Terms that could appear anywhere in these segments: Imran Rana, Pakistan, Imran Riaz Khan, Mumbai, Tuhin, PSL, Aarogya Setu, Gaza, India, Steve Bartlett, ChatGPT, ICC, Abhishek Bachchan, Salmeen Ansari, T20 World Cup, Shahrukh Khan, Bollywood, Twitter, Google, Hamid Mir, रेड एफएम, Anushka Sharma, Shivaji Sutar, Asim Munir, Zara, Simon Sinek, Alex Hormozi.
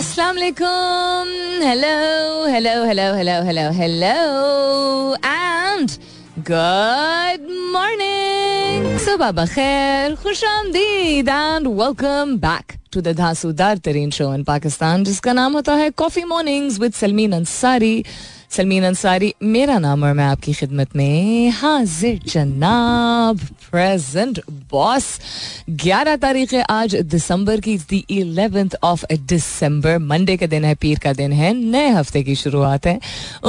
अस्सलाम वालेकुम, hello hello hello hello hello hello and good morning, सुबह बखैर, खुशामदीद and welcome back to the धांसूदार तरीन शो इन पाकिस्तान जिसका नाम होता है coffee mornings with Salmeen Ansari. Salmeen Ansari मेरा नाम और मैं आपकी खिदमत में हाजिर जनाब, प्रेजेंट बॉस। 11 तारीख है आज दिसंबर की, 11th of December, मंडे का दिन है, पीर का दिन है, नए हफ्ते की शुरुआत है।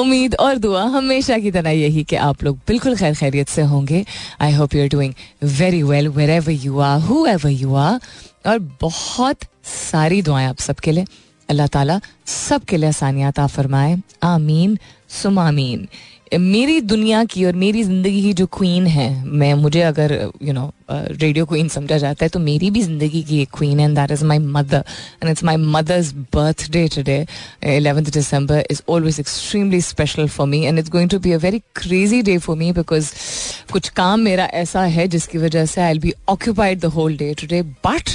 उम्मीद और दुआ हमेशा की तरह यही कि आप लोग बिल्कुल खैर खैरियत से होंगे। I hope you are doing very well wherever you are, whoever you are, और बहुत सारी दुआएं आप सबके लिए। अल्लाह ताला सब के लिए आसानियात आ फरमाए, आमीन सुम आमीन। मेरी दुनिया की और मेरी ज़िंदगी की जो क्वीन है, मैं मुझे अगर रेडियो क्वीन समझा जाता है तो मेरी भी ज़िंदगी की एक क्वीन है, and that is my mother, and it's my mother's birthday today. 11th December is always extremely special for me, and it's going to be a very crazy day for me because कुछ काम मेरा ऐसा है जिसकी वजह से I will be occupied the whole day today. But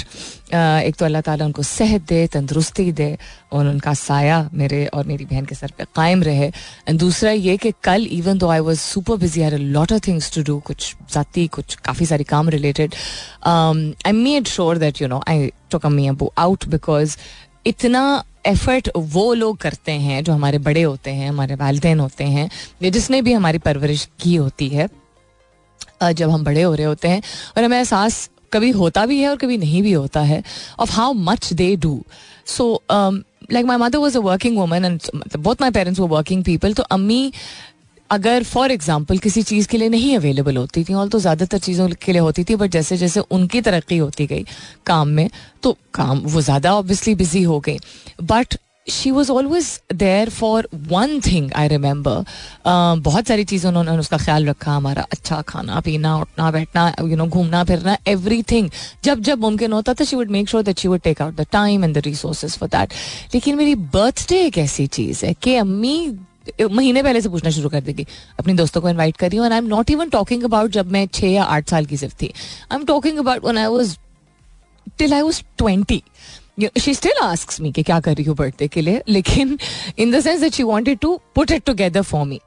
एक तो अल्लाह ताला उनको सेहत दे, तंदरुस्ती दे और उनका साया मेरे और मेरी बहन के सर पे कायम रहे। एंड दूसरा ये कि कल even though I was super busy, I had a lot of things to do, कुछ जाती, कुछ काफ़ी सारे काम related, I made sure that I took मी अबू आउट बिकॉज इतना एफर्ट वो लोग करते हैं जो हमारे बड़े होते हैं, हमारे वालिदैन होते हैं, जिसने भी हमारी परवरिश की होती है जब हम बड़े हो रहे होते हैं, और हमें एहसास कभी होता भी है और कभी नहीं भी होता है of how much they do. So like my mother was a working woman and both my parents वो वर्किंग पीपल। तो अम्मी अगर फॉर एग्जाम्पल किसी चीज़ के लिए नहीं अवेलेबल होती थी, और तो ज़्यादातर चीज़ों के लिए होती थी, बट जैसे जैसे उनकी तरक्की होती गई काम में तो काम वो ज़्यादा ऑब्वियसली बिजी हो गई, but she was always there for one thing I remember। बहुत सारी चीज़ों उन्होंने उसका ख्याल रखा, हमारा अच्छा खाना पीना, उठना बैठना, घूमना फिरना, everything। जब जब मुमकिन होता था she would make sure that she would take out the time and the resources for that। लेकिन मेरी बर्थडे एक ऐसी चीज़ है कि अम्मी महीने पहले से पूछना शुरू कर देगी, अपने दोस्तों को इन्वाइट कर रही हूँ, and I am not even talking about जब मैं 6 या 8 साल की सिर्फ थी, I am talking about when I was till I was 20। She still asks me कि क्या कर रही हूँ बर्थडे के लिए, लेकिन in the sense that she wanted to put it together for me।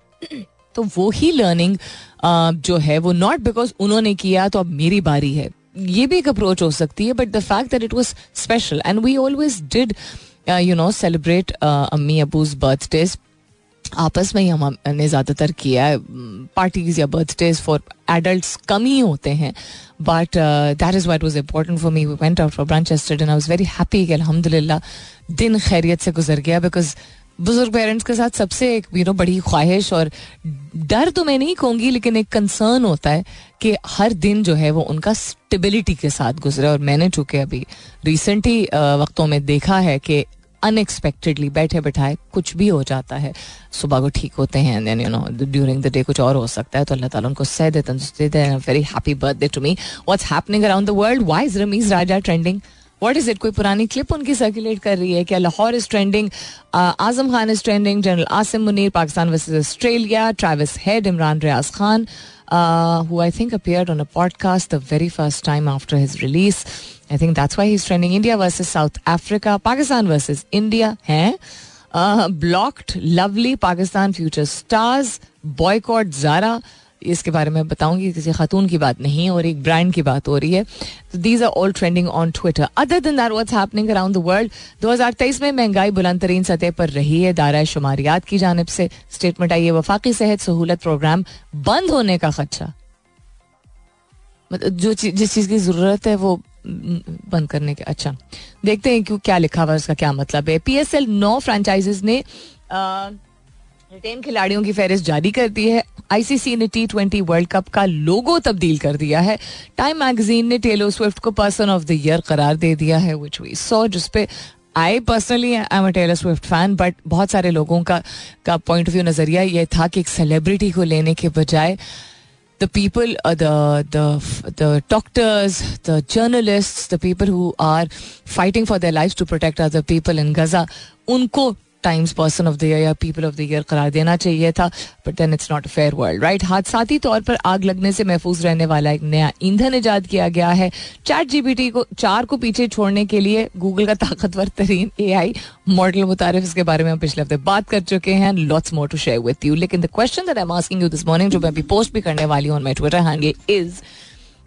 तो वो ही learning जो है वो not because उन्होंने किया तो अब मेरी बारी है, ये भी एक अप्रोच हो सकती है, but the fact that it was special and we always did celebrate अम्मी अबू's birthdays। आपस में ही हमने ज़्यादातर किया है, पार्टीज़ या बर्थडेज फॉर एडल्ट्स कम ही होते हैं, but that is what was important for me. We went out for brunch एस्टेड and I was very happy कि अल्हम्दुलिल्लाह दिन खैरियत से गुजर गया, बिकॉज बुजुर्ग पेरेंट्स के साथ सबसे एक बड़ी ख्वाहिश और डर तो मैं नहीं कहूँगी लेकिन एक कंसर्न होता है कि हर दिन जो है वो उनका स्टेबिलिटी के साथ गुजरे। और मैंने चूँकि अभी रिसेंट ही वक्तों में देखा है कि अनएक्सपेक्टेडली बैठे बैठाए कुछ भी हो जाता है, सुबह को ठीक होते हैं, देन ड्यूरिंग द डे कुछ और हो सकता है। तो अल्लाह ताला उनको सेहत दे, तंदुरुस्ती दे। Very happy birthday to me. What's happening around the world, why is Ramiz Raja trending, what is it? कोई पुरानी क्लिप उनकी सर्कुलेट कर रही है कि Lahore is trending, Azam Khan is trending, general Asim Munir, Pakistan versus Australia, Travis Head, Imran Riaz Khan who I think appeared on a podcast the very first time after his release. I think that's why he's trending. India versus South Africa, Pakistan versus India hai. Blocked lovely Pakistan future stars, boycott Zara. इसके बारे में बताऊंगी, किसी खातून की बात नहीं और एक ब्रांड की बात हो रही है। These are all trending on Twitter. Other than that what's happening around the world. 2023 में महंगाई बुलंद तरीन सतह पर रही है, दायरा शुमारियात की जानिब से स्टेटमेंट आई है। वफाकी सेहत सहूलत प्रोग्राम बंद होने का खदशा, जो जिस चीज़ की ज़रूरत है वो बंद करने के। अच्छा देखते हैं क्यों क्या लिखा हुआ, उसका क्या मतलब है। PSL 9 फ्रेंचाइजेज ने रिटेन खिलाड़ियों की फहरिस्त जारी कर दी है। ICC ने T20 वर्ल्ड कप का लोगो तब्दील कर दिया है। टाइम मैगजीन ने टेलर स्विफ्ट को पर्सन ऑफ द ईयर करार दे दिया है, व्हिच वी सॉ, जिसपे I personally I am a Taylor Swift fan, but बहुत सारे लोगों का पॉइंट ऑफ व्यू नज़रिया ये था कि एक सेलिब्रिटी को लेने के बजाय the people, the doctors, the journalists, the people who are fighting for their lives to protect other people in Gaza, उनको times person of the year या पीपल ऑफ द ईयर करार देना चाहिए था, but then it's not a fair world, right. हादसाती तौर पर आग लगने से महफूज रहने वाला एक नया ईंधन ईजाद किया गया है. चैट जीपीटी को 4 को पीछे छोड़ने के लिए गूगल का ताकतवर तरीन एआई मॉडल मुतारिफ, इसके बारे में हम पिछले हफ्ते बात कर चुके हैं. Lots more to share with you, लेकिन the question that I am asking you this morning, जो मैं अभी पोस्ट भी करने वाली हूँ on my Twitter handle, is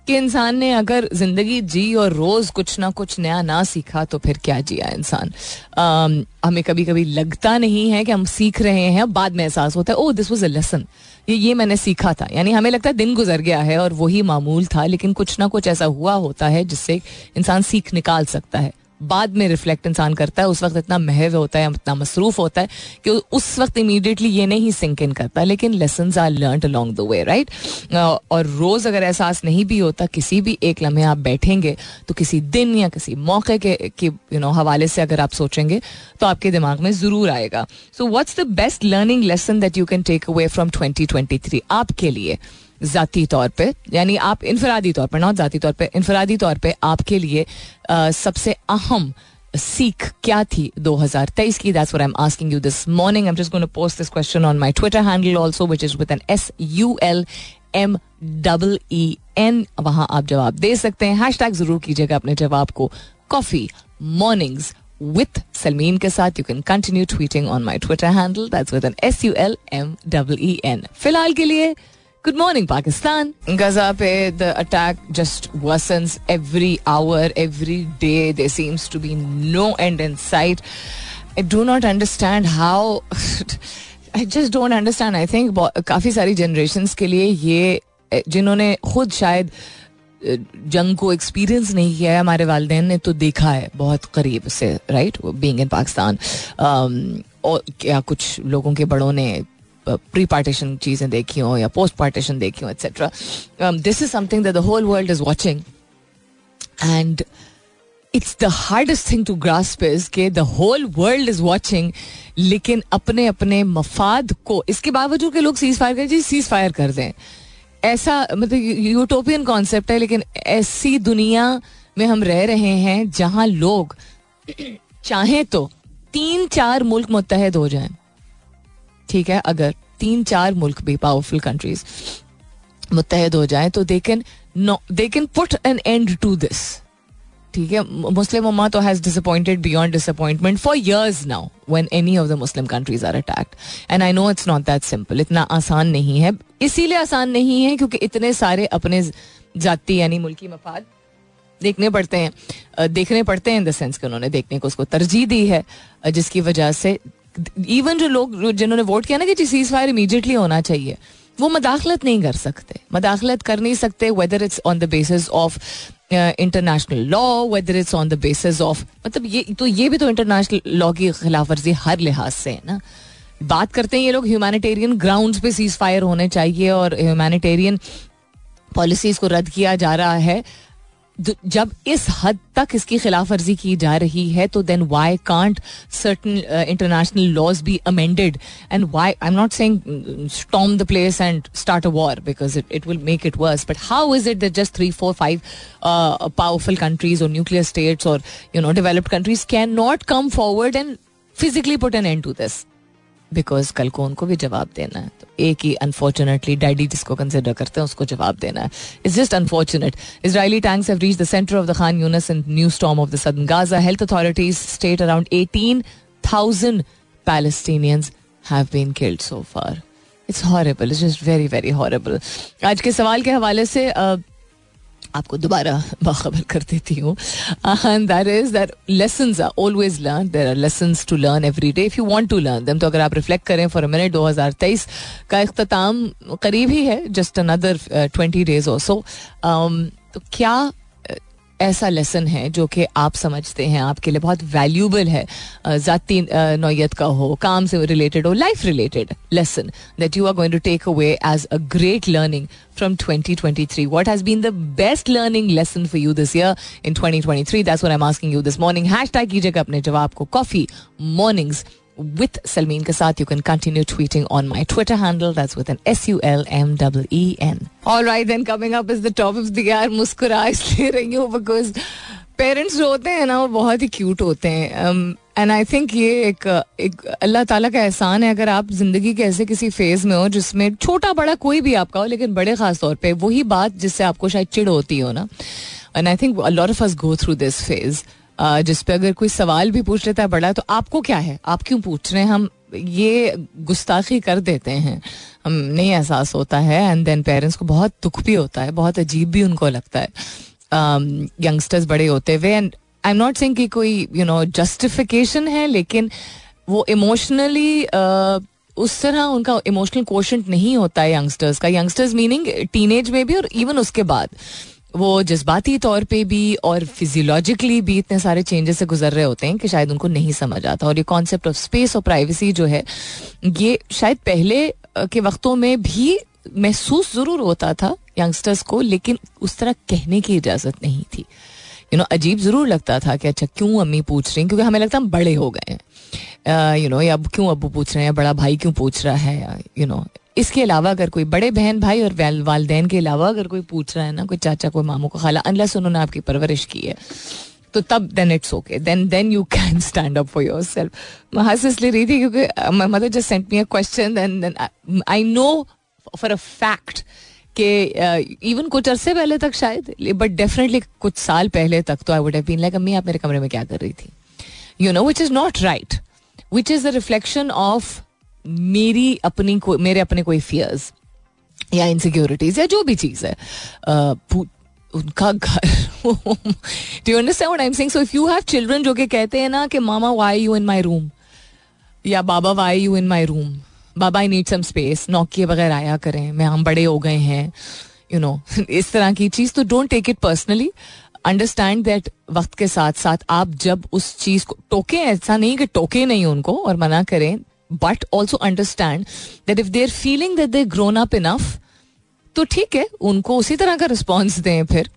कि इंसान ने अगर जिंदगी जी और रोज कुछ ना कुछ नया ना सीखा तो फिर क्या जिया इंसान. हमें कभी कभी लगता नहीं है कि हम सीख रहे हैं, बाद में एहसास होता है oh this was a lesson, ये मैंने सीखा था. यानी हमें लगता है दिन गुजर गया है और वही मामूल था, लेकिन कुछ ना कुछ ऐसा हुआ होता है जिससे इंसान सीख निकाल सकता है. बाद में रिफ्लेक्ट इंसान करता है, उस वक्त इतना महव होता है, इतना मसरूफ होता है कि उस वक्त इमीडिएटली ये नहीं सिंक इन करता, लेकिन lessons are learned along the way, right. और रोज़ अगर एहसास नहीं भी होता, किसी भी एक लम्हे आप बैठेंगे तो किसी दिन या किसी मौके के यू नो हवाले से अगर आप सोचेंगे तो आपके दिमाग में ज़रूर आएगा. So what's the best learning lesson that you can take away from 2023 आपके लिए ज़ाती तौर पे, यानी आप इनफरादी तौर पर, नॉट ज़ाती तौर पे, इनफरादी तौर पे आपके लिए सबसे अहम सीख क्या थी 2023 की. That's what I am asking you this morning. I am just going to post this question on my Twitter handle also, which is with an SULMEEN. वहां आप जवाब दे सकते हैं. हैशटैग जरूर कीजिएगा अपने जवाब को कॉफी मॉर्निंग्स with Salmeen के साथ. You can continue tweeting on my Twitter handle. That's with an SULMEEN. फिलहाल के लिए गुड मॉर्निंग पाकिस्तान. गजा पे the attack just worsens every hour, every day. There seems to be no end in sight. I do not understand how, I just don't understand. I think काफ़ी सारी generations के लिए ये, जिन्होंने खुद शायद जंग को एक्सपीरियंस नहीं किया है, हमारे वालिदैन ने तो देखा है बहुत करीब से, राइट, बीइंग इन पाकिस्तान. और क्या कुछ लोगों के बड़ों ने प्री पार्टीशन चीज़ें देखी हों या पोस्ट पार्टीशन देखी हों etcetera. This is something that the whole world is watching, and it's the hardest thing to grasp is के the whole world is watching, लेकिन अपने अपने मफाद को, इसके बावजूद के लोग सीज फायर कर दें. ऐसा मतलब यूटोपियन कॉन्सेप्ट है, लेकिन ऐसी दुनिया में हम रह रहे हैं जहाँ लोग चाहें तो 3-4 मुल्क मुत्तहद हो जाएं. ठीक है, अगर 3-4 मुल्क भी, पावरफुल कंट्रीज, मुत्तहद हो जाएं तो they can put an end to this. ठीक है, मुस्लिम उम्मा तो has disappointed beyond disappointment for years now when any of the Muslim countries are attacked, and I know it's not that simple. इतना आसान नहीं है, इसीलिए आसान नहीं है क्योंकि इतने सारे अपने जाति यानी मुल्की मफाद देखने पड़ते हैं इन द सेंस कि उन्होंने देखने को उसको तरजीह दी है, जिसकी वजह से इवन जो लोग जिन्होंने वोट किया ना कि सीज फायर इमीडिएटली होना चाहिए, वो मदाखलत कर नहीं सकते. Whether it's on the basis of international law, whether it's on the basis of, मतलब ये भी तो इंटरनेशनल लॉ की खिलाफ वर्जी हर लिहाज से है ना. बात करते हैं ये लोग ह्यूमैनिटेरियन ग्राउंड्स पे सीज फायर होने चाहिए और ह्यूमैनिटेरियन पॉलिसीज को रद्द किया जा रहा है. जब इस हद तक इसकी खिलाफ वर्जी की जा रही है तो then why can't certain international laws be amended, and why, I am not saying storm the place and start a war because it will make it worse, but how is it that just 3-4-5 powerful countries और nuclear states और you know developed countries can not come forward and physically put an end to this, because कल को उनको भी जवाब देना है. तो एक ही अनफॉर्चुनेटली डैडी जिसको कंसिडर करते हैं उसको जवाब देना है. It's just unfortunate. Israeli tanks have reached the centre of the Khan Younis and new storm of the southern Gaza. Health authorities state around 18,000 Palestinians have been killed so far. It's horrible, it's just very very horrible. आज के सवाल के हवाले से आपको दोबारा बाखबर कर देती हूँ. That is that lessons are always learn, there are lessons to learn every day if you want to learn them. तो अगर आप रिफ्लेक्ट करें फॉर अ मिनट, 2023 का इख्तिताम करीब ही है, जस्ट अनदर 20 days और सो. तो क्या ऐसा लेसन है जो कि आप समझते हैं आपके लिए बहुत वैल्यूबल है, ज़ाती नौयत का हो, काम से रिलेटेड हो, life related lesson that you are going to take away as a great learning from 2023. What has been the best learning lesson for you this year in 2023? That's what I am asking you this morning. Hashtag कीजिएगा अपने जवाब को coffee mornings with Salmeen ke saath. You can continue tweeting on my Twitter handle, that's with an SULMEEN. Alright then, coming up is the top of the hour. मुस्कुरा इसलिए रही हूँ because parents जो होते हैं ना वो बहुत ही क्यूट होते हैं. एंड आई थिंक ये एक अल्लाह ताला का एहसान है. अगर आप जिंदगी के ऐसे किसी फेज में हो जिसमें छोटा बड़ा कोई भी आपका हो, लेकिन बड़े खास तौर पे वही बात जिससे आपको शायद चिढ़ होती हो ना, and I think a lot of us go through this phase, जिसपे अगर कोई सवाल भी पूछ लेता है बड़ा, तो आपको क्या है, आप क्यों पूछ रहे हैं, हम ये गुस्ताखी कर देते हैं, हम नहीं एहसास होता है. एंड देन पेरेंट्स को बहुत दुख भी होता है, बहुत अजीब भी उनको लगता है यंगस्टर्स बड़े होते हुए. And I am not saying कि कोई जस्टिफिकेशन है, लेकिन वो इमोशनली उस तरह उनका इमोशनल कोशेंट नहीं होता है यंगस्टर्स का. यंगस्टर्स मीनिंग टीनेज में भी और इवन उसके बाद वो जज्बाती तौर पे भी और फिजियोलॉजिकली भी इतने सारे चेंजेस से गुजर रहे होते हैं कि शायद उनको नहीं समझ आता. और ये कॉन्सेप्ट ऑफ स्पेस और प्राइवेसी जो है, ये शायद पहले के वक्तों में भी महसूस ज़रूर होता था यंगस्टर्स को, लेकिन उस तरह कहने की इजाज़त नहीं थी. अजीब ज़रूर लगता था कि अच्छा क्यों अम्मी पूछ रही हैं, क्योंकि हमें लगता है हम बड़े हो गए हैं, या अब क्यों अबू पूछ रहे हैं, बड़ा भाई क्यों पूछ रहा है. इसके अलावा अगर कोई बड़े बहन भाई और वालदैन के अलावा अगर कोई पूछ रहा है ना, कोई चाचा, कोई मामू, को खाला, अनलेस उन्होंने आपकी परवरिश की है, तो तब then it's okay, then you can stand up for yourself. मैं हंस इसलिए रही थी क्योंकि my mother just sent me a question, then I know for a fact कि इवन कुछ अरसे पहले तक शायद, बट डेफिनेटली कुछ साल पहले तक तो I would have been like अम्मी आप मेरे कमरे में क्या कर रही थी, which is not right, which is a reflection of मेरे अपने कोई फियर्स या इनसिक्योरिटीज या जो भी चीज़ है. उनका घर, do you understand what I am saying. So if you have children जो कि कहते हैं ना कि mama why you in my room, या बाबा why you in my room, Baba I need some space, नौकिए वगैरह आया करें, मैं हम बड़े हो गए हैं, इस तरह की चीज़, तो don't take it personally. Understand that वक्त के साथ साथ आप जब उस चीज़ को टोकें, ऐसा नहीं कि टोकें नहीं उनको और मना करें, but also understand that if they're feeling that they're grown up enough, तो ठीक है, उनको उसी तरह का रिस्पॉन्स दें. फिर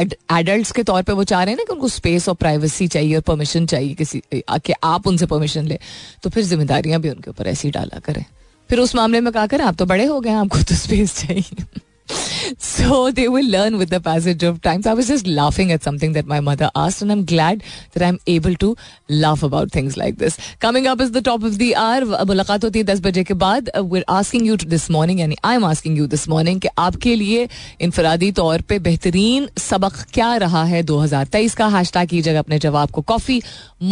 एडल्ट के तौर पे वो चाह रहे हैं ना कि उनको स्पेस और प्राइवेसी चाहिए और परमिशन चाहिए किसी कि आप उनसे परमिशन ले, तो फिर जिम्मेदारियां भी उनके ऊपर ऐसी डाला करें. फिर उस मामले में कहा करें आप तो बड़े हो गए, आपको तो स्पेस चाहिए. So they will learn with the passage of time. So I was just laughing at something that my mother asked, and I'm glad that I'm able to laugh about things like this. Coming up is the top of the hour. मुलाकात होती है 10 बजे के बाद. We're asking you this morning, यानी I'm asking you this morning कि आपके लिए इंफरादी तौर पे बेहतरीन सबक क्या रहा है 2023 का. हैशटैग कीजिएगा अपने जवाब को कॉफी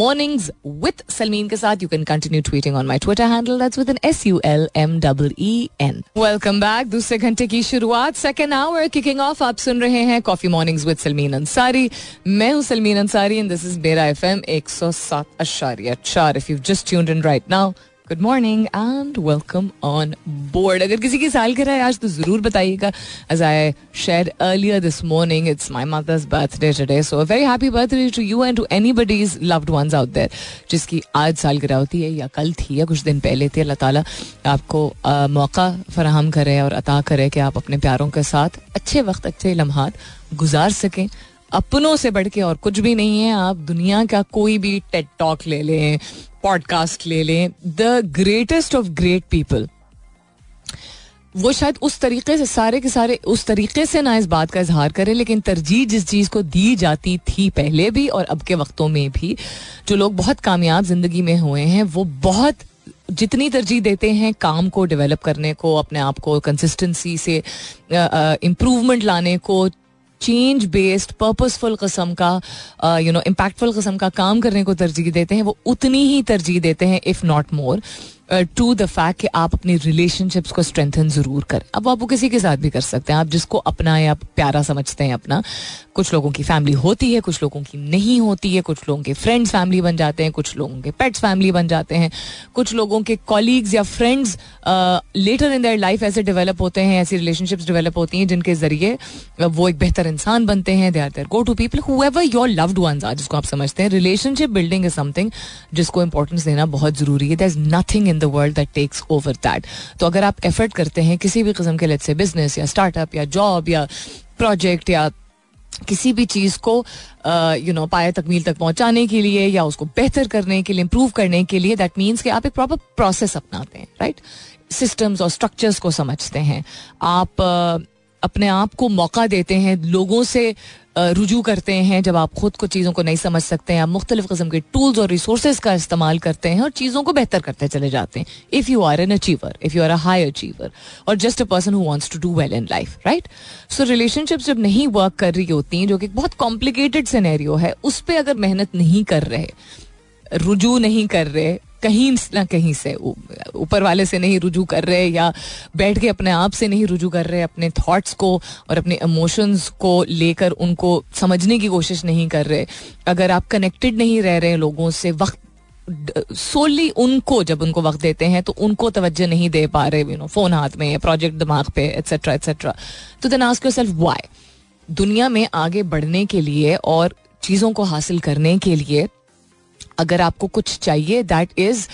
मॉर्निंग्स विद सलमीन के साथ. You can continue tweeting on my Twitter handle. That's with an SULMEEN. Welcome back. दूसरे घंटे की शुरुआत, सेकेंड आवर किकिंग ऑफ. आप सुन रहे हैं coffee mornings with Salmeen Ansari. मैं हूं Salmeen Ansari and this is Mera FM 107.4. If you just tuned in right now, good morning and welcome on board. अगर किसी की सालगिरह है आज तो जरूर बताइएगा. As I shared earlier this morning, it's my mother's birthday today, so very happy birthday to you and to anybody's loved ones out there जिसकी आज सालगिरह होती है या कल थी या कुछ दिन पहले थी. अल्लाह ताला आपको मौका फराहम करे और अता करे कि आप अपने प्यारों के साथ अच्छे वक्त, अच्छे लम्हात गुजार सकें. अपनों से बढ़ के और कुछ भी नहीं है. आप दुनिया का कोई भी टेड टॉक ले लें, पॉडकास्ट ले लें, the greatest of great people, वो शायद उस तरीके से सारे के सारे उस तरीके से ना इस बात का इजहार करें, लेकिन तरजीह जिस चीज़ को दी जाती थी पहले भी और अब के वक्तों में भी, जो लोग बहुत कामयाब जिंदगी में हुए हैं वो बहुत जितनी तरजीह देते हैं काम को डेवलप करने को, अपने आप को कंसिस्टेंसी से इम्प्रूवमेंट लाने को, चेंज बेस्ड पर्पसफुल किस्म का इम्पैक्टफुल किस्म का काम करने को तरजीह देते हैं, वो उतनी ही तरजीह देते हैं if not more to the fact कि आप अपनी रिलेशनशिप्स को स्ट्रेंथन ज़रूर करें. अब आप वो किसी के साथ भी कर सकते हैं, आप जिसको अपना या प्यारा समझते हैं अपना. कुछ लोगों की फैमिली होती है, कुछ लोगों की नहीं होती है, कुछ लोगों के फ्रेंड्स फैमिली बन जाते हैं, कुछ लोगों के पेट्स फैमिली बन जाते हैं, कुछ लोगों के कॉलीग्स या friends later in their life ऐसे डेवलप होते हैं, ऐसी रिलेशनशिप्स डेवलप होती हैं जिनके ज़रिए वो एक बेहतर इंसान बनते हैं. They are their go to people whoever your loved ones are, जिसको आप समझते हैं. रिलेशनशिप बिल्डिंग इज समथिंग जिसको इंपॉर्टेंस देना बहुत ज़रूरी है. There is nothing in the world that takes over that. तो अगर आप एफर्ट करते हैं किसी भी किस्म के लेट्स से बिजनेस या स्टार्टअप या जॉब या प्रोजेक्ट या किसी भी चीज़ को पाया तकमील तक पहुंचाने के लिए या उसको बेहतर करने के लिए, इम्प्रूव करने के लिए, दैट मीन्स कि आप एक प्रॉपर प्रोसेस अपनाते हैं, राइट? सिस्टम्स और स्ट्रक्चर्स को समझते हैं, आप अपने आप को मौका देते हैं, लोगों से रुजू करते हैं जब आप खुद को चीज़ों को नहीं समझ सकते हैं. आप मुख्तलिफ़ किस्म के टूल्स और रिसोर्स का इस्तेमाल करते हैं और चीज़ों को बेहतर करते चले जाते हैं. If you are an achiever, if you are a high achiever और just a person who wants to do well in life, right. So relationships जब नहीं वर्क कर रही होती हैं, जो कि बहुत कॉम्प्लिकेटेड सिनेरियो है, उस पर अगर मेहनत नहीं कर रहे, रुजू नहीं कर रहे, कहीं ना कहीं से ऊपर वाले से नहीं रुजू कर रहे या बैठ के अपने आप से नहीं रुजू कर रहे, अपने थॉट्स को और अपने इमोशंस को लेकर उनको समझने की कोशिश नहीं कर रहे, अगर आप कनेक्टेड नहीं रह रहे लोगों से, वक्त सोली उनको जब उनको वक्त देते हैं तो उनको तवज्जो नहीं दे पा रहे, यू नो, फ़ोन हाथ में, प्रोजेक्ट दिमाग पे, एट्सेट्रा एट्सेट्रा, तो देन आस्क योरसेल्फ व्हाई. दुनिया में आगे बढ़ने के लिए और चीज़ों को हासिल करने के लिए अगर आपको कुछ चाहिए, that is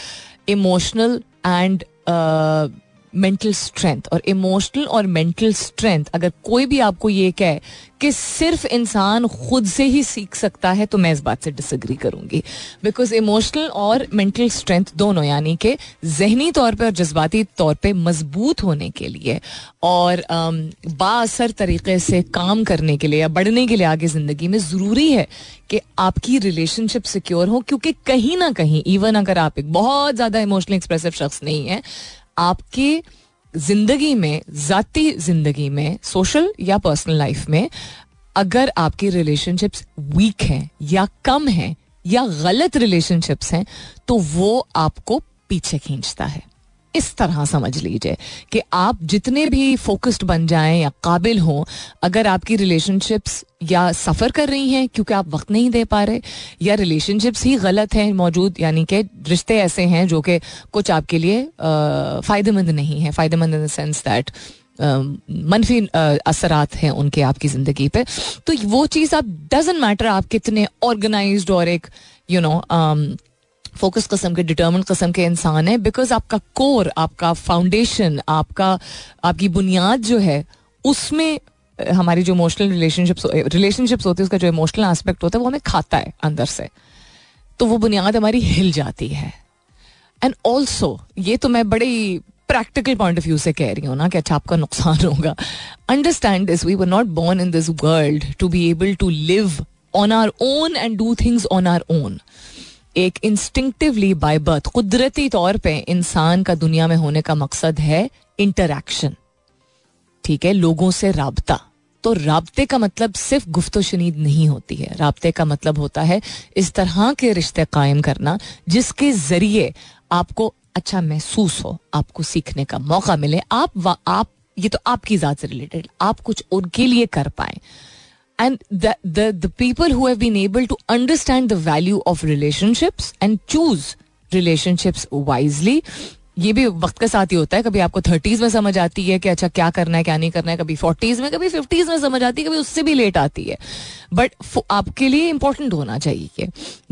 emotional and mental strength. और इमोशनल और मेंटल स्ट्रेंथ अगर कोई भी आपको ये कहे कि सिर्फ इंसान खुद से ही सीख सकता है, तो मैं इस बात से डिसएग्री करूँगी. बिकॉज इमोशनल और मेंटल स्ट्रेंथ दोनों, यानी कि जहनी तौर पर और जज्बाती तौर पर मजबूत होने के लिए और बाअसर तरीके से काम करने के लिए या बढ़ने के लिए आगे ज़िंदगी में ज़रूरी है कि आपकी रिलेशनशिप सिक्योर हो. क्योंकि कहीं ना कहीं, इवन अगर आप एक बहुत ज़्यादा इमोशनली एक्सप्रेसिव शख्स नहीं हैं, आपके जिंदगी में, ज़ाती जिंदगी में, सोशल या पर्सनल लाइफ में, अगर आपकी रिलेशनशिप्स वीक हैं या कम हैं या गलत रिलेशनशिप्स हैं, तो वो आपको पीछे खींचता है. इस तरह समझ लीजिए कि आप जितने भी फोकस्ड बन जाएं या काबिल हों, अगर आपकी रिलेशनशिप्स या सफ़र कर रही हैं क्योंकि आप वक्त नहीं दे पा रहे, या रिलेशनशिप्स ही गलत हैं मौजूद, यानी कि रिश्ते ऐसे हैं जो कि कुछ आपके लिए फ़ायदेमंद नहीं है, फ़ायदेमंद इन द सेंस दैट मनफी असरात हैं उनके आपकी ज़िंदगी पे, तो वो चीज़ आप, डजेंट मैटर आप कितने ऑर्गेनाइज्ड और एक फोकस किस्म के, डिटर्मिन्ड किस्म के इंसान है, बिकॉज आपका कोर, आपका फाउंडेशन, आपका, आपकी बुनियाद जो है, उसमें हमारी जो इमोशनल रिलेशनशिप्स होती है, उसका जो इमोशनल एस्पेक्ट होता है वो हमें खाता है अंदर से, तो वो बुनियाद हमारी हिल जाती है. एंड ऑल्सो, ये तो मैं बड़ी प्रैक्टिकल पॉइंट ऑफ व्यू से कह रही हूँ ना कि अच्छा आपका नुकसान होगा. Understand this, we were not born in this world to be able to live on our own and do things on our own. एक इंस्टिंक्टिवली बाय बर्थ, कुदरती तौर पे इंसान का दुनिया में होने का मकसद है इंटरैक्शन, ठीक है, लोगों से राबता. तो राबते का मतलब सिर्फ गुफ्त शनीद नहीं होती है, राबते का मतलब होता है इस तरह के रिश्ते कायम करना जिसके ज़रिए आपको अच्छा महसूस हो, आपको सीखने का मौका मिले, आप ये तो आपकी ज़ात से रिलेटेड, आप कुछ उनके लिए कर पाएँ. And the people who have been able to understand the value of relationships and choose relationships wisely, ये भी वक्त के साथ ही होता है. कभी आपको 30s में समझ आती है कि अच्छा क्या करना है क्या नहीं करना है, कभी 40s में, कभी 50s में समझ आती है, कभी उससे भी लेट आती है, बट आपके लिए इम्पोर्टेंट होना चाहिए.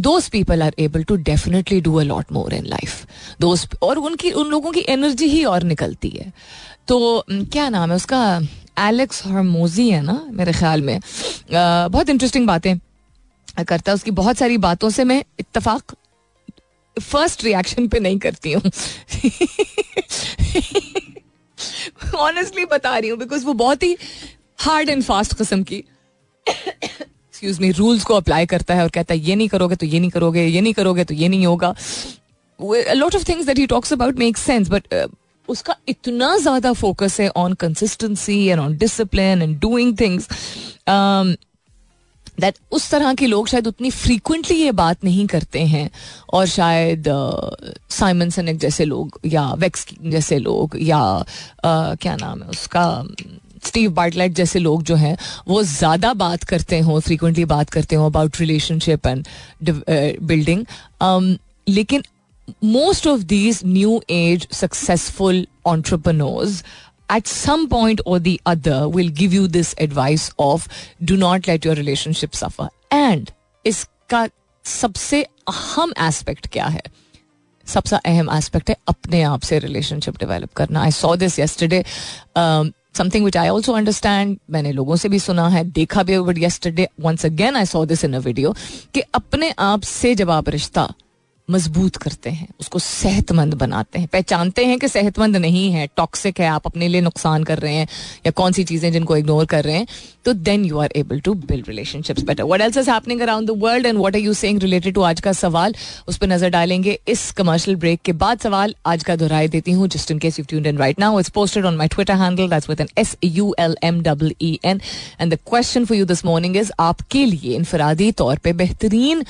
Those people are able to definitely do a lot more in life, those, और उनकी, उन लोगों की एनर्जी ही और निकलती है. तो क्या नाम है उसका, एलेक्स हरमोजी है ना मेरे ख्याल में, बहुत इंटरेस्टिंग बातें करता है. उसकी बहुत सारी बातों से मैं इत्तफाक फर्स्ट रिएक्शन पे नहीं करती हूँ, ऑनेस्टली बता रही हूँ, बिकॉज वो बहुत ही हार्ड एंड फास्ट किस्म की एक्सक्यूज मी रूल्स को अप्लाई करता है और कहता है ये नहीं करोगे तो ये नहीं करोगे, ये नहीं करोगे तो ये नहीं होगा. A lot of things that he talks about make sense, but उसका इतना ज़्यादा फोकस है on consistency and on discipline and doing things that उस तरह के लोग शायद उतनी फ्रीक्वेंटली ये बात नहीं करते हैं. और शायद साइमन सेनेक जैसे लोग या वेक्स जैसे लोग या क्या नाम है उसका, स्टीव बार्टलेट जैसे लोग जो हैं वो ज़्यादा बात करते हों, फ्रीक्वेंटली बात करते हों अबाउट रिलेशनशिप एंड बिल्डिंग. लेकिन most of these new age successful entrepreneurs at some point or the other will give you this advice of do not let your relationship suffer. And iska sabse aham aspect kya hai? Sabse aham aspect hai apne aap se relationship develop karna. I saw this yesterday, something which I also understand, मैंने लोगों से भी सुना है, देखा भी, but yesterday once again I saw this in a video कि अपने आप से जब आप रिश्ता मजबूत करते हैं, उसको सेहतमंद बनाते हैं, पहचानते हैं कि सेहतमंद नहीं है, टॉक्सिक है, आप अपने लिए नुकसान कर रहे हैं या कौन सी चीज़ें जिनको इग्नोर कर रहे हैं, तो then you are able to build relationships better. What else is happening around the world and what are you saying related to आज का सवाल, उस पर नजर डालेंगे इस कमर्शियल ब्रेक के बाद. सवाल आज का दोहराए देती हूँ just in case you tuned in right now. It's posted on my Twitter handle that's with an SULMEN and the question for you this morning is, आपके लिए इनफरादी तौर पे बेहतरीन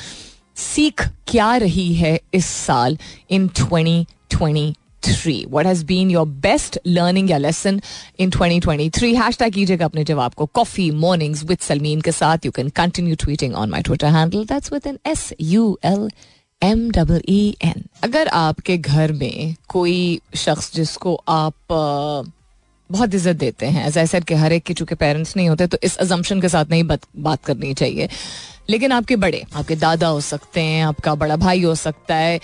सीख क्या रही है इस साल in 2023? What has been your best learning या lesson in 2023? हैशटैग कीजिएगा अपने जवाब को कॉफी मॉर्निंग्स विद सलमीन के साथ. You can continue tweeting on my Twitter handle that's with an SULMEN. अगर आपके घर में कोई शख्स जिसको आप बहुत इज्जत देते हैं, एज आई सेड कि हर एक के चूंकि पेरेंट्स नहीं होते तो इस अजम्पशन के साथ नहीं बात करनी चाहिए, लेकिन आपके बड़े, आपके दादा हो सकते हैं, आपका बड़ा भाई हो सकता है,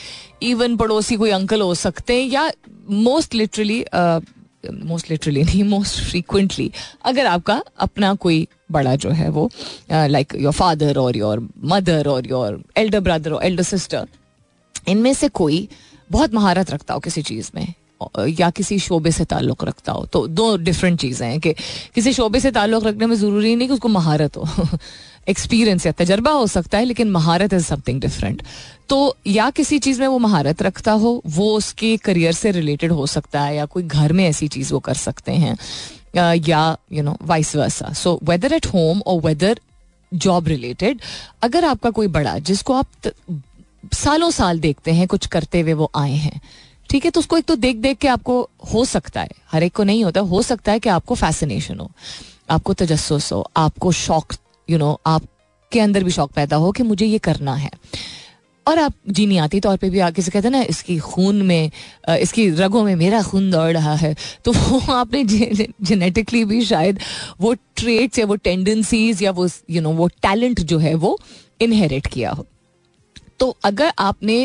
इवन पड़ोसी कोई अंकल हो सकते हैं, या मोस्ट फ्रीक्वेंटली अगर आपका अपना कोई बड़ा जो है वो लाइक योर फादर और योर मदर और योर एल्डर ब्रदर और एल्डर सिस्टर, इनमें से कोई बहुत महारत रखता हो किसी चीज़ में या किसी शोबे से ताल्लुक़ रखता हो, तो दो डिफरेंट चीज़ें हैं कि किसी शोबे से ताल्लुक़ रखने में ज़रूरी नहीं कि उसको महारत हो, एक्सपीरियंस या तजर्बा हो सकता है, लेकिन महारत इज़ समथिंग डिफरेंट. तो या किसी चीज़ में वो महारत रखता हो, वो उसके करियर से रिलेटेड हो सकता है, या कोई घर में ऐसी चीज़ वो कर सकते हैं, या you know vice versa. So whether at home और वेदर जॉब रिलेटेड, अगर आपका कोई बड़ा जिसको आप सालों साल देखते हैं कुछ करते हुए वो आए हैं, ठीक है, तो उसको एक तो देख के आपको हो सकता है, हर एक को नहीं होता, हो सकता है कि आपको फैसिनेशन हो, आपको तजस्सुस हो, आपको शौक, यू नो आपके अंदर भी शौक पैदा हो कि मुझे ये करना है, और आप जीनियाती तौर पे भी आगे से कहते हैं ना इसकी खून में, इसकी रगों में मेरा खून दौड़ रहा है, तो वो आपने जेनेटिकली भी शायद वो ट्रेट्स या वो टेंडेंसीज या वो यू नो वो टैलेंट जो है वो इनहेरिट किया हो. तो अगर आपने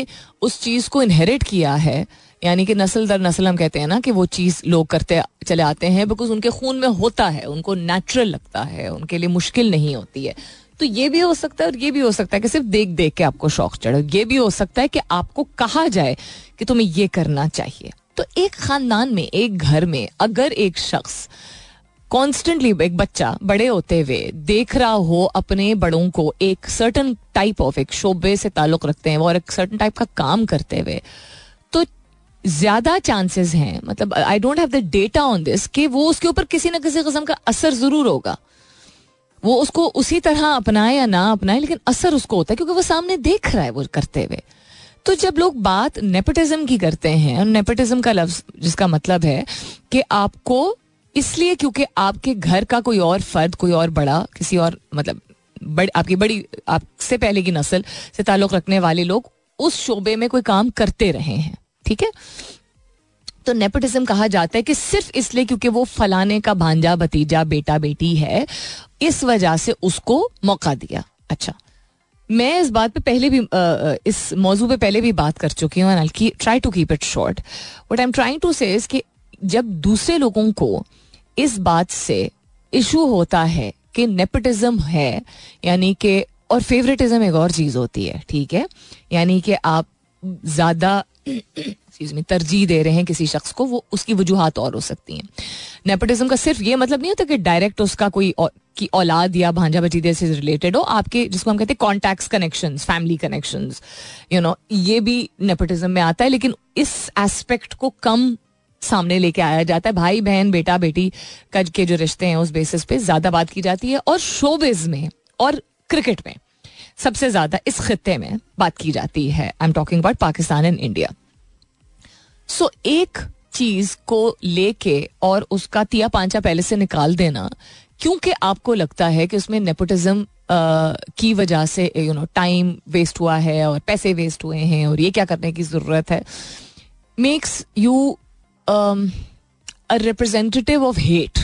उस चीज़ को इनहेरिट किया है, यानी कि नस्ल दर नस्ल हम कहते हैं ना कि वो चीज़ लोग करते चले आते हैं बिकॉज उनके खून में होता है, उनको नेचुरल लगता है, उनके लिए मुश्किल नहीं होती है, तो ये भी हो सकता है और ये भी हो सकता है कि सिर्फ देख के आपको शौक चढ़े, ये भी हो सकता है कि आपको कहा जाए कि तुम्हें ये करना चाहिए. तो एक ख़ानदान में, एक घर में अगर एक शख्स कॉन्स्टेंटली, एक बच्चा बड़े होते हुए देख रहा हो अपने बड़ों को एक सर्टन टाइप ऑफ, एक शोबे से ताल्लुक़ रखते हैं और एक सर्टन टाइप का काम करते हुए, तो ज़्यादा चांसेस हैं, मतलब I don't have the data on this, कि वो उसके ऊपर किसी न किसी किस्म का असर ज़रूर होगा, वो उसको उसी तरह अपनाए या ना अपनाए, लेकिन असर उसको होता है क्योंकि वो सामने देख रहा है वो करते हुए. तो जब लोग बात नेपोटिज्म की करते हैं, और नेपोटिज्म का लफ्ज़ जिसका मतलब है कि आपको इसलिए क्योंकि आपके घर का कोई और फर्द, कोई और बड़ा, किसी और मतलब आपकी बड़ी, आपसे पहले की नस्ल से ताल्लुक़ रखने वाले लोग उस शोबे में कोई काम करते रहे हैं, ठीक है, तो नेपोटिज्म कहा जाता है कि सिर्फ इसलिए क्योंकि वो फलाने का भांजा भतीजा बेटा बेटी है, इस वजह से उसको मौका दिया. अच्छा, मैं इस बात पे पहले भी इस मौजू पे पहले भी बात कर चुकी हूँ, try to keep it short. What I am trying to say is कि जब दूसरे लोगों को इस बात से इशू होता है कि नेपोटिज्म है, यानी कि, और फेवरेटिज्म एक और चीज़ होती है, ठीक है, यानी कि आप ज़्यादा तरजीह दे रहे हैं किसी शख्स को, वो उसकी वजूहात और हो सकती हैं. नेपोटिज्म का सिर्फ ये मतलब नहीं होता कि डायरेक्ट उसका कोई की औलाद या भांजा भतीजे से रिलेटेड हो, आपके जिसको हम कहते हैं contacts, connections, family connections, you know, ये भी नेपोटिज्म में आता है, लेकिन इस एस्पेक्ट को कम सामने लेके आया जाता है. भाई बहन बेटा बेटी के जो रिश्ते हैं उस बेसिस पे ज्यादा बात की जाती है, और शोबिज़ में और क्रिकेट में सबसे ज्यादा इस खित्ते में बात की जाती है. I am talking about Pakistan and India. So एक चीज को लेके और उसका तिया पांचा पहले से निकाल देना क्योंकि आपको लगता है कि उसमें नेपोटिज्म की वजह से यू नो टाइम वेस्ट हुआ है और पैसे वेस्ट हुए हैं और ये क्या करने की जरूरत है, makes you a representative of hate.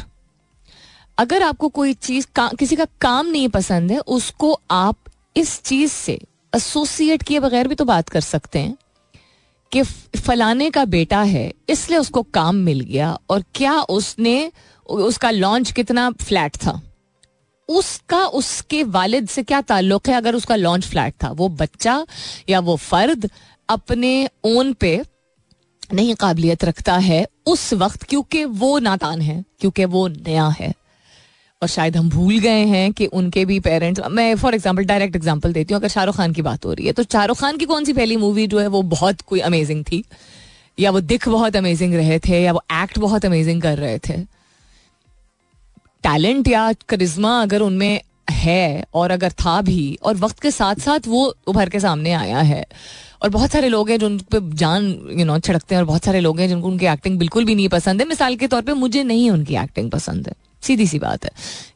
अगर आपको कोई चीज, किसी का काम नहीं पसंद है, उसको आप इस चीज से एसोसिएट किए बगैर भी तो बात कर सकते हैं कि फलाने का बेटा है इसलिए उसको काम मिल गया, और क्या उसने, उसका लॉन्च कितना फ्लैट था, उसका उसके वालिद से क्या ताल्लुक है अगर उसका लॉन्च फ्लैट था. वो बच्चा या वो फर्द अपने ओन पे नहीं काबिलियत रखता है उस वक्त, क्योंकि वो नादान है, क्योंकि वो नया है और शायद हम भूल गए हैं कि उनके भी पेरेंट्स. मैं फॉर एग्जांपल डायरेक्ट एग्जांपल देती हूँ. अगर शाहरुख खान की बात हो रही है तो शाहरुख खान की कौन सी पहली मूवी जो है वो बहुत कोई अमेजिंग थी, या वो दिख बहुत अमेजिंग रहे थे, या वो एक्ट बहुत अमेजिंग कर रहे थे. टैलेंट या करिश्मा अगर उनमें है और अगर था भी और वक्त के साथ साथ वो उभर के सामने आया है, और बहुत सारे लोग हैं जो उन पर जान छिड़कते हैं और बहुत सारे लोग हैं जिनको उनकी एक्टिंग बिल्कुल भी नहीं पसंद है. मिसाल के तौर पे मुझे नहीं उनकी एक्टिंग पसंद है, सीधी सी बात है,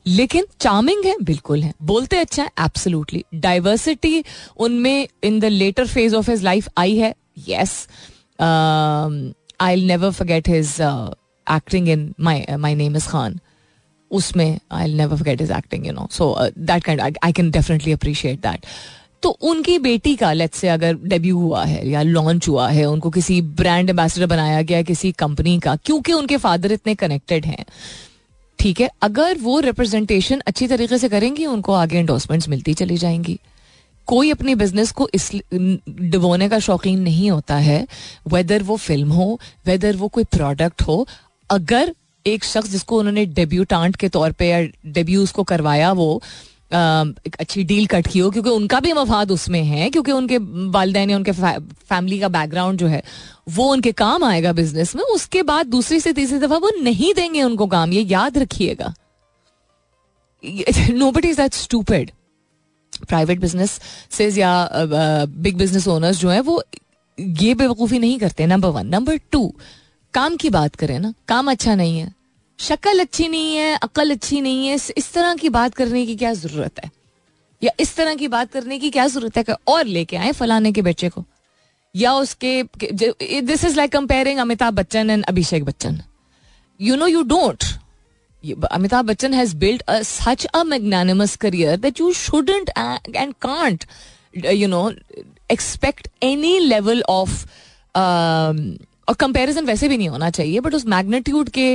लेकिन चार्मिंग है, बिल्कुल है, बोलते अच्छा है, एब्सोल्युटली. डाइवर्सिटी उनमें in the later phase of his life आई है, yes. I will never forget his acting in my name is Khan. उसमें I will never forget his acting, you know, so that kind I can definitely appreciate that. तो उनकी बेटी का let's say अगर debut हुआ है या लॉन्च हुआ है, उनको किसी ब्रांड एम्बेसडर बनाया गया किसी कंपनी का, क्योंकि उनके फादर इतने कनेक्टेड हैं, ठीक है, अगर वो रिप्रेजेंटेशन अच्छी तरीके से करेंगी उनको आगे एंडोर्समेंट्स मिलती चली जाएंगी. कोई अपने बिजनेस को इस डुबोने का शौकीन नहीं होता है, वेदर वो फिल्म हो, वेदर वो कोई प्रोडक्ट हो. अगर एक शख्स जिसको उन्होंने डेब्यूटांट के तौर पे या डेब्यू उसको करवाया, वो एक अच्छी डील कट की हो, क्योंकि उनका भी मफाद उसमें है, क्योंकि उनके वालिदैन या उनके फैमिली का बैकग्राउंड जो है वो उनके काम आएगा बिजनेस में, उसके बाद दूसरी से तीसरी दफा वो नहीं देंगे उनको काम. ये याद रखिएगा. Nobody is that stupid. Private businesses या बिग बिजनेस ओनर्स जो है वो ये बेवकूफ़ी नहीं करते, नंबर वन. नंबर टू, काम की बात करें ना, काम अच्छा नहीं है, शक्ल अच्छी नहीं है, अकल अच्छी नहीं है, इस तरह की बात करने की क्या जरूरत है, या इस तरह की बात करने की क्या जरूरत है कि और लेके आए फलाने के बच्चे को, या उसके. This is like comparing Amitabh Bachchan and Abhishek Bachchan. You know, you don't. Amitabh Bachchan has build such a magnanimous career that you shouldn't and can't, you know, expect any level of. और कंपैरिजन वैसे भी नहीं होना चाहिए, बट उस मैग्नीट्यूड के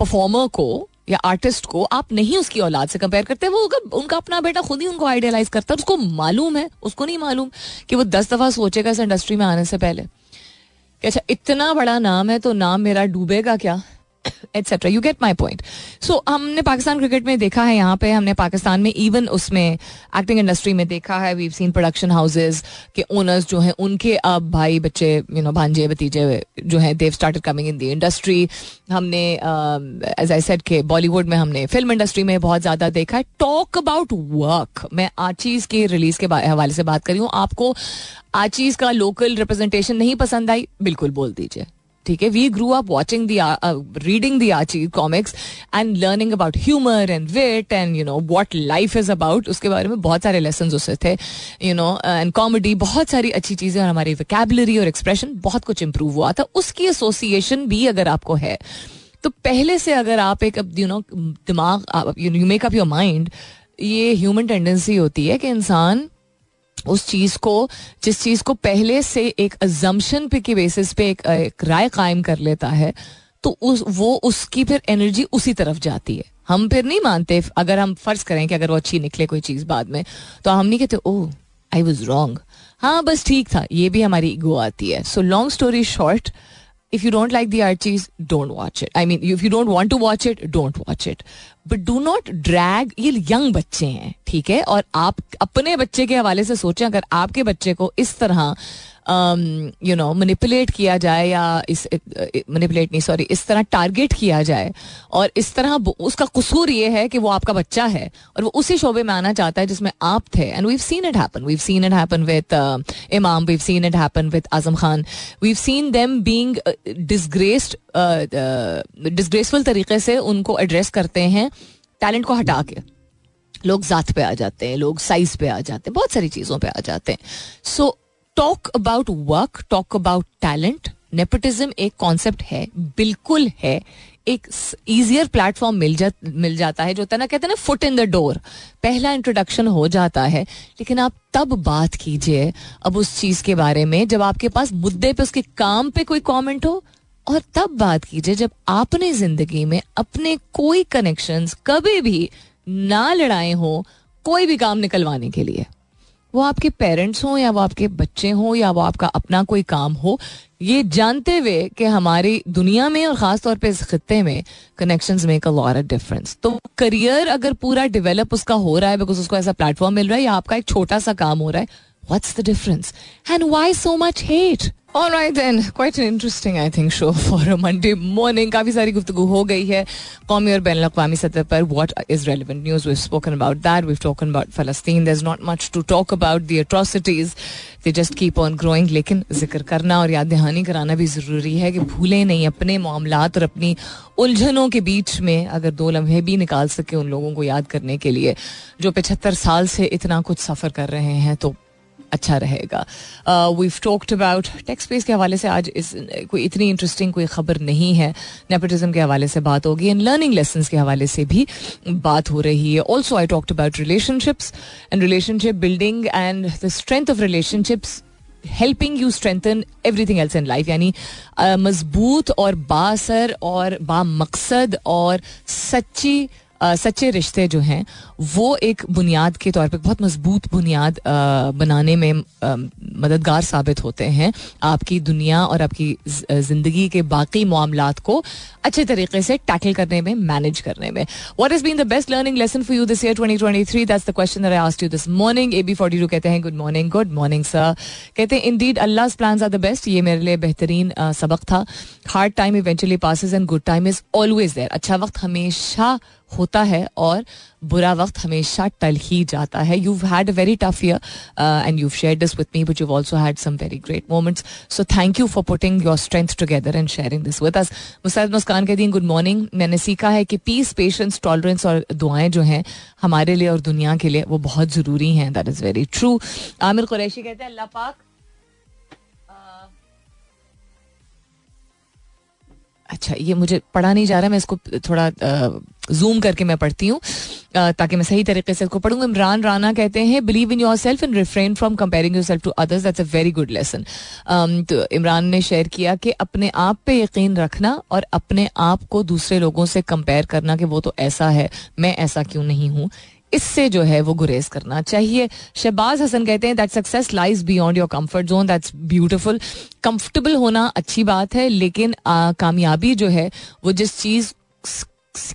परफॉर्मर को या आर्टिस्ट को आप नहीं उसकी औलाद से कंपेयर करते. वो उनका अपना बेटा खुद ही उनको आइडियलाइज करता है. उसको मालूम है, उसको नहीं मालूम कि वो 10 दफा सोचेगा इस इंडस्ट्री में आने से पहले कि अच्छा इतना बड़ा नाम है तो नाम मेरा डूबेगा क्या, etcetera. You get my point. So हमने पाकिस्तान क्रिकेट में देखा है, यहाँ पे हमने पाकिस्तान में इवन उसमें एक्टिंग इंडस्ट्री में देखा है. We have seen production houses के ओनर्स जो हैं उनके अब भाई बच्चे, यू नो, भांजे भतीजे जो हैं, they have started coming in the industry. हमने एज आई सेड के बॉलीवुड में, हमने फिल्म इंडस्ट्री में बहुत ज़्यादा देखा है. Talk about work. मैं आर्ची की रिलीज के हवाले से बात कर रही हूँ. आपको आर्ची का लोकल रिप्रेजेंटेशन नहीं पसंद आई, बिल्कुल बोल दीजिए, ठीक है. We grew up watching reading the Archie comics and learning about humour and wit and, you know, what life is about. उसके बारे में बहुत सारे लेसन्स उससे थे, यू नो, एंड कॉमेडी, बहुत सारी अच्छी चीज़ें, और हमारी वोकैबुलरी और एक्सप्रेशन बहुत कुछ इम्प्रूव हुआ था. उसकी एसोसिएशन भी अगर आपको है तो पहले से अगर आप एक, यू नो, दिमाग, you make up your mind. ये ह्यूमन टेंडेंसी होती है कि इंसान उस चीज़ को, जिस चीज़ को पहले से एक अजम्पशन पे के बेसिस पे एक राय कायम कर लेता है, तो वो उसकी फिर एनर्जी उसी तरफ जाती है. हम फिर नहीं मानते. अगर हम फ़र्ज़ करें कि अगर वो अच्छी निकले कोई चीज़ बाद में, तो हम नहीं कहते ओह आई वाज रॉन्ग, हाँ बस ठीक था. ये भी हमारी ईगो आती है. So long story short, if you don't like the Archies, don't watch it. I mean if you don't want to watch it, don't watch it, but do not drag. ये यंग बच्चे हैं, ठीक है, और आप अपने बच्चे के हवाले से सोचें. अगर आपके बच्चे को इस तरह, यू नो, मैनिपुलेट किया जाए या इस तरह टारगेट किया जाए, और इस तरह उसका कसूर ये है कि वो आपका बच्चा है और वो उसी शोबे में आना चाहता है जिसमें आप थे. And we've seen it happen. We've seen it happen with Imam, we've seen it happen with Azam Khan, we've seen them being disgraceful तरीके से उनको एड्रेस करते हैं. टैलेंट को हटा के लोग जात पे आ जाते हैं, लोग साइज पे आ जाते हैं, बहुत सारी चीज़ों पे आ जाते हैं. So talk about work, talk about talent. Nepotism एक कॉन्सेप्ट है, बिल्कुल है. एक ईजियर प्लेटफॉर्म मिल जाता है, जो होता है ना, कहते हैं ना, फुट इन द डोर. पहला इंट्रोडक्शन हो जाता है, लेकिन आप तब बात कीजिए अब उस चीज़ के बारे में जब आपके पास मुद्दे पे, उसके काम पे कोई कॉमेंट हो, और तब बात कीजिए जब आपने ज़िंदगी में अपने कोई कनेक्शंस कभी भी ना लड़ाए हों कोई भी काम निकलवाने के लिए. वो आपके पेरेंट्स हों या वो आपके बच्चे हों या वो आपका अपना कोई काम हो, ये जानते हुए कि हमारी दुनिया में और ख़ास तौर पे इस खित्ते में connections make a lot of difference. तो करियर अगर पूरा डेवलप उसका हो रहा है बिकॉज उसको ऐसा प्लेटफॉर्म मिल रहा है या आपका एक छोटा सा काम हो रहा है, what's the difference and why so much hate? Alright then, quite an interesting I think show for a Monday morning. काफ़ी सारी गुफ्तगू हो गई है कौमी और बैन अवी सतह पर. What is relevant news? We've spoken about that. We've spoken about Palestine. There's not much to talk about. The atrocities, they just keep on growing. लेकिन जिक्र करना और याद दहानी कराना भी ज़रूरी है कि भूलें नहीं अपने मामलात और अपनी उलझनों के बीच में अगर दो लम्हे भी निकाल सके उन लोगों को याद करने के लिए जो 75 साल से इतना कुछ सफ़र कर रहे हैं तो अच्छा रहेगा. We've talked about tax space के हवाले से आज कोई इतनी इंटरेस्टिंग कोई खबर नहीं है. नेपोटिज्म के हवाले से बात होगी एंड लर्निंग लेसन्स के हवाले से भी बात हो रही है. Also I talked about relationships and relationship building and the strength of relationships helping you strengthen everything else in life. यानी मजबूत और बासर और बामकसद और सच्चे रिश्ते जो हैं वो एक बुनियाद के तौर पे बहुत मजबूत बुनियाद बनाने में मददगार साबित होते हैं आपकी दुनिया और आपकी ज़िंदगी के बाकी मामलात को अच्छे तरीके से टैकल करने में, मैनेज करने में. What has been the best learning lesson for you this year 2023? That's the question that I asked you this morning. AB42 कहते हैं good morning. Good morning sir. कहते हैं इंडीड अल्लाह's प्लान्स आर द बेस्ट. ये मेरे लिए बेहतरीन सबक था. Hard time eventually passes and good time is always there. अच्छा वक्त हमेशा होता है और बुरा वक्त हमेशा टल ही जाता है. You've had a very tough year and you've shared this with me, but you've also had some very great moments. So thank you for putting your strength together and sharing this with us. Mossad Muskan कहती हैं good morning. मैंने सीखा है कि piece, patience, tolerance और दुआएं जो हैं हमारे लिए और दुनिया के लिए वो बहुत ज़रूरी हैं. That is very true. Aamir Qureshi कहते हैं अल्लाह पाक अच्छा ये मुझे पढ़ा नहीं जा रहा, मैं इसको थोड़ा जूम करके मैं पढ़ती हूँ ताकि मैं सही तरीके से इसको पढ़ूँ. इमरान राना कहते हैं believe in yourself and refrain from comparing yourself to others. That's a very good lesson. तो इमरान ने शेयर किया कि अपने आप पे यकीन रखना और अपने आप को दूसरे लोगों से कंपेयर करना कि वो तो ऐसा है, मैं ऐसा क्यों नहीं हूँ, इससे जो है वो गुरेज करना चाहिए. शहबाज हसन कहते हैं that success lies beyond your comfort zone. That's beautiful. Comfortable होना अच्छी बात है लेकिन कामयाबी जो है वो जिस चीज़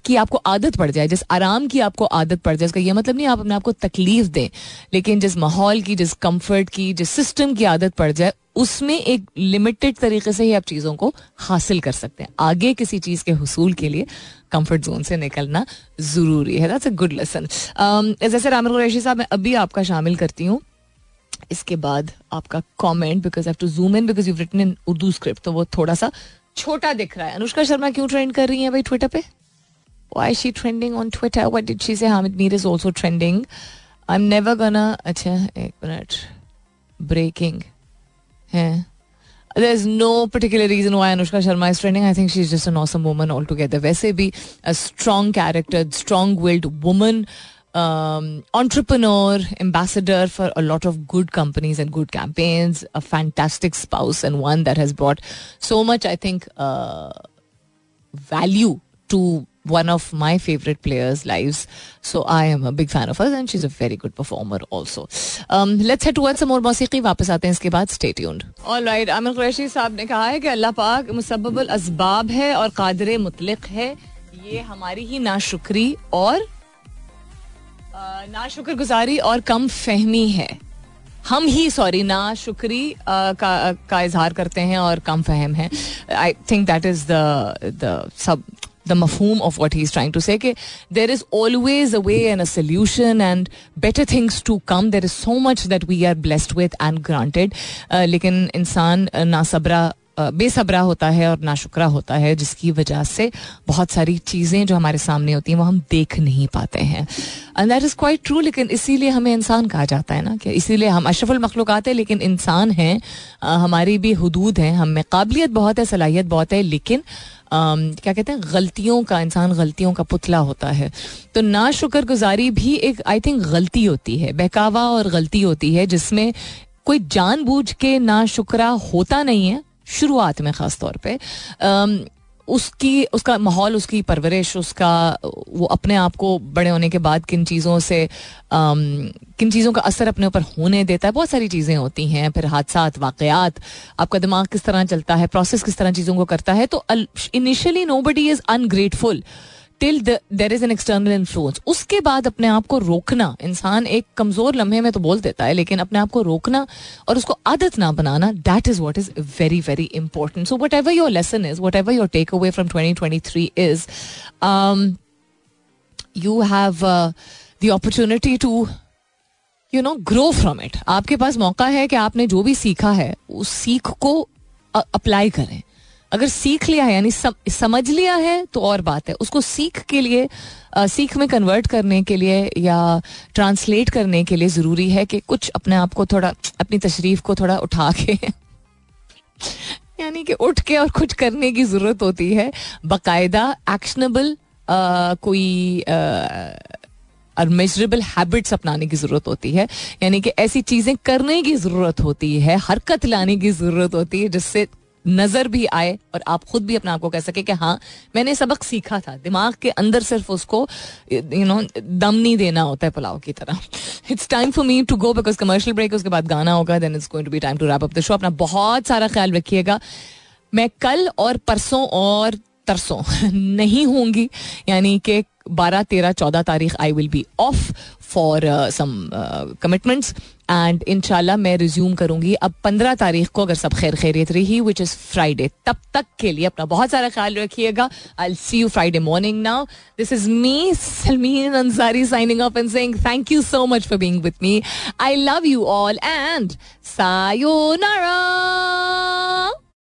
की आपको आदत पड़ जाए, जिस आराम की आपको आदत पड़ जाए, इसका यह मतलब नहीं आप अपने आप को तकलीफ दें लेकिन जिस माहौल की, जिस कंफर्ट की, जिस सिस्टम की आदत पड़ जाए उसमें एक लिमिटेड तरीके से ही आप चीज़ों को हासिल कर सकते हैं. आगे किसी चीज़ के हुसूल के लिए कंफर्ट जोन से निकलना ज़रूरी है. That's a good lesson. जैसे रामिल कुरैशी साहब, मैं अभी आपका शामिल करती हूँ, इसके बाद आपका comment because I have to zoom in because you have written in Urdu script तो वो थोड़ा सा छोटा दिख रहा है. अनुष्का शर्मा क्यों ट्रेंड कर रही हैं भाई ट्विटर पे? Why is she trending on Twitter? What did she say? Hamid Mir is also trending. I'm never gonna. अच्छा एक मिनट. Breaking. है. There's no particular reason why Anushka Sharma is trending. I think she's just an awesome woman altogether. वैसे भी a strong character, strong-willed woman, entrepreneur, ambassador for a lot of good companies and good campaigns. A fantastic spouse and one that has brought so much, I think, value to one of my favorite players' lives. So I am a big fan of hers and she's a very good performer also. Let's head towards some more music. वापस आते हैं इसके बाद. Stay tuned. All right. Aamir Qureshi साहब ने कहा है कि अल्लाह पाक मुसब्बबुल असबाब है और कादरे मुतलक है. ये हमारी ही नाशुक्री और नाशुक्रगुजारी और कम फहमी है. हम ही नाशुक्री का इजहार करते हैं और कम फहम है. I think that is the mafhoom of what he's trying to say, that there is always a way and a solution and better things to come. There is so much that we are blessed with and granted. Lekin insaan बेसब्रा होता है और नाशुक्रा होता है जिसकी वजह से बहुत सारी चीज़ें जो हमारे सामने होती हैं वो हम देख नहीं पाते हैं. And that is quite true. लेकिन इसीलिए हमें इंसान कहा जाता है ना, कि इसीलिए हम अशरफुल मखलूक़ात हैं लेकिन इंसान हैं. हमारी भी हुदूद हैं, हम में काबिलियत बहुत है, सलाहियत बहुत है लेकिन क्या कहते हैं गलतियों का, इंसान गलतियों का पुतला होता है. तो ना शुक्रगुजारी भी एक आई थिंक गलती होती है, बहकावा और गलती होती है जिसमें कोई जानबूझ के ना शुक्रा होता नहीं है शुरुआत में ख़ास तौर पे. उसकी, उसका माहौल, उसकी परवरिश, उसका वो अपने आप को बड़े होने के बाद किन चीज़ों से, किन चीज़ों का असर अपने ऊपर होने देता है, बहुत सारी चीज़ें होती हैं, फिर हादसात, वाक़यात, आपका दिमाग किस तरह चलता है, प्रोसेस किस तरह चीज़ों को करता है. तो initially nobody is ungrateful till there is an external influence. उसके बाद अपने आप को रोकना, इंसान एक कमज़ोर लम्हे में तो बोल देता है, लेकिन अपने आप को रोकना और उसको आदत ना बनाना, that is what is very very important. So whatever your lesson is, whatever your take away from 2023 is, you have the opportunity to you know grow from it. आपके पास मौका है कि आपने जो भी सीखा है उस सीख को अप्लाई करें. अगर सीख लिया है यानी समझ लिया है तो और बात है, उसको सीख के लिए, सीख में कन्वर्ट करने के लिए या ट्रांसलेट करने के लिए ज़रूरी है कि कुछ अपने आप को थोड़ा, अपनी तशरीफ को थोड़ा उठा के यानी कि उठ के और कुछ करने की ज़रूरत होती है. बाकायदा एक्शनेबल कोई और मेजरेबल हैबिट्स अपनाने की ज़रूरत होती है, यानी कि ऐसी चीज़ें करने की ज़रूरत होती है, हरकत लाने की ज़रूरत होती है जिससे नज़र भी आए और आप खुद भी अपने आप को कह सके कि हाँ मैंने सबक सीखा था. दिमाग के अंदर सिर्फ उसको यू नो दम नहीं देना होता है पुलाव की तरह. It's time for me to go because commercial break, उसके बाद गाना होगा, then it's going to be time to wrap up the show. अपना बहुत सारा ख्याल रखिएगा. मैं कल और परसों और तरसों नहीं होंगी, यानी कि 12, 13, 14 तारीख I will be off for some commitments and इंशाल्लाह मैं रिज्यूम करूंगी अब 15 तारीख को, अगर सब खैर खैरियत रही, विच इज़ फ्राइडे. तब तक के लिए अपना बहुत सारा ख्याल रखिएगा. I will see you Friday morning. Now this is me Salmeen Ansari signing off and saying thank you so much for being with me. I love you all and sayonara.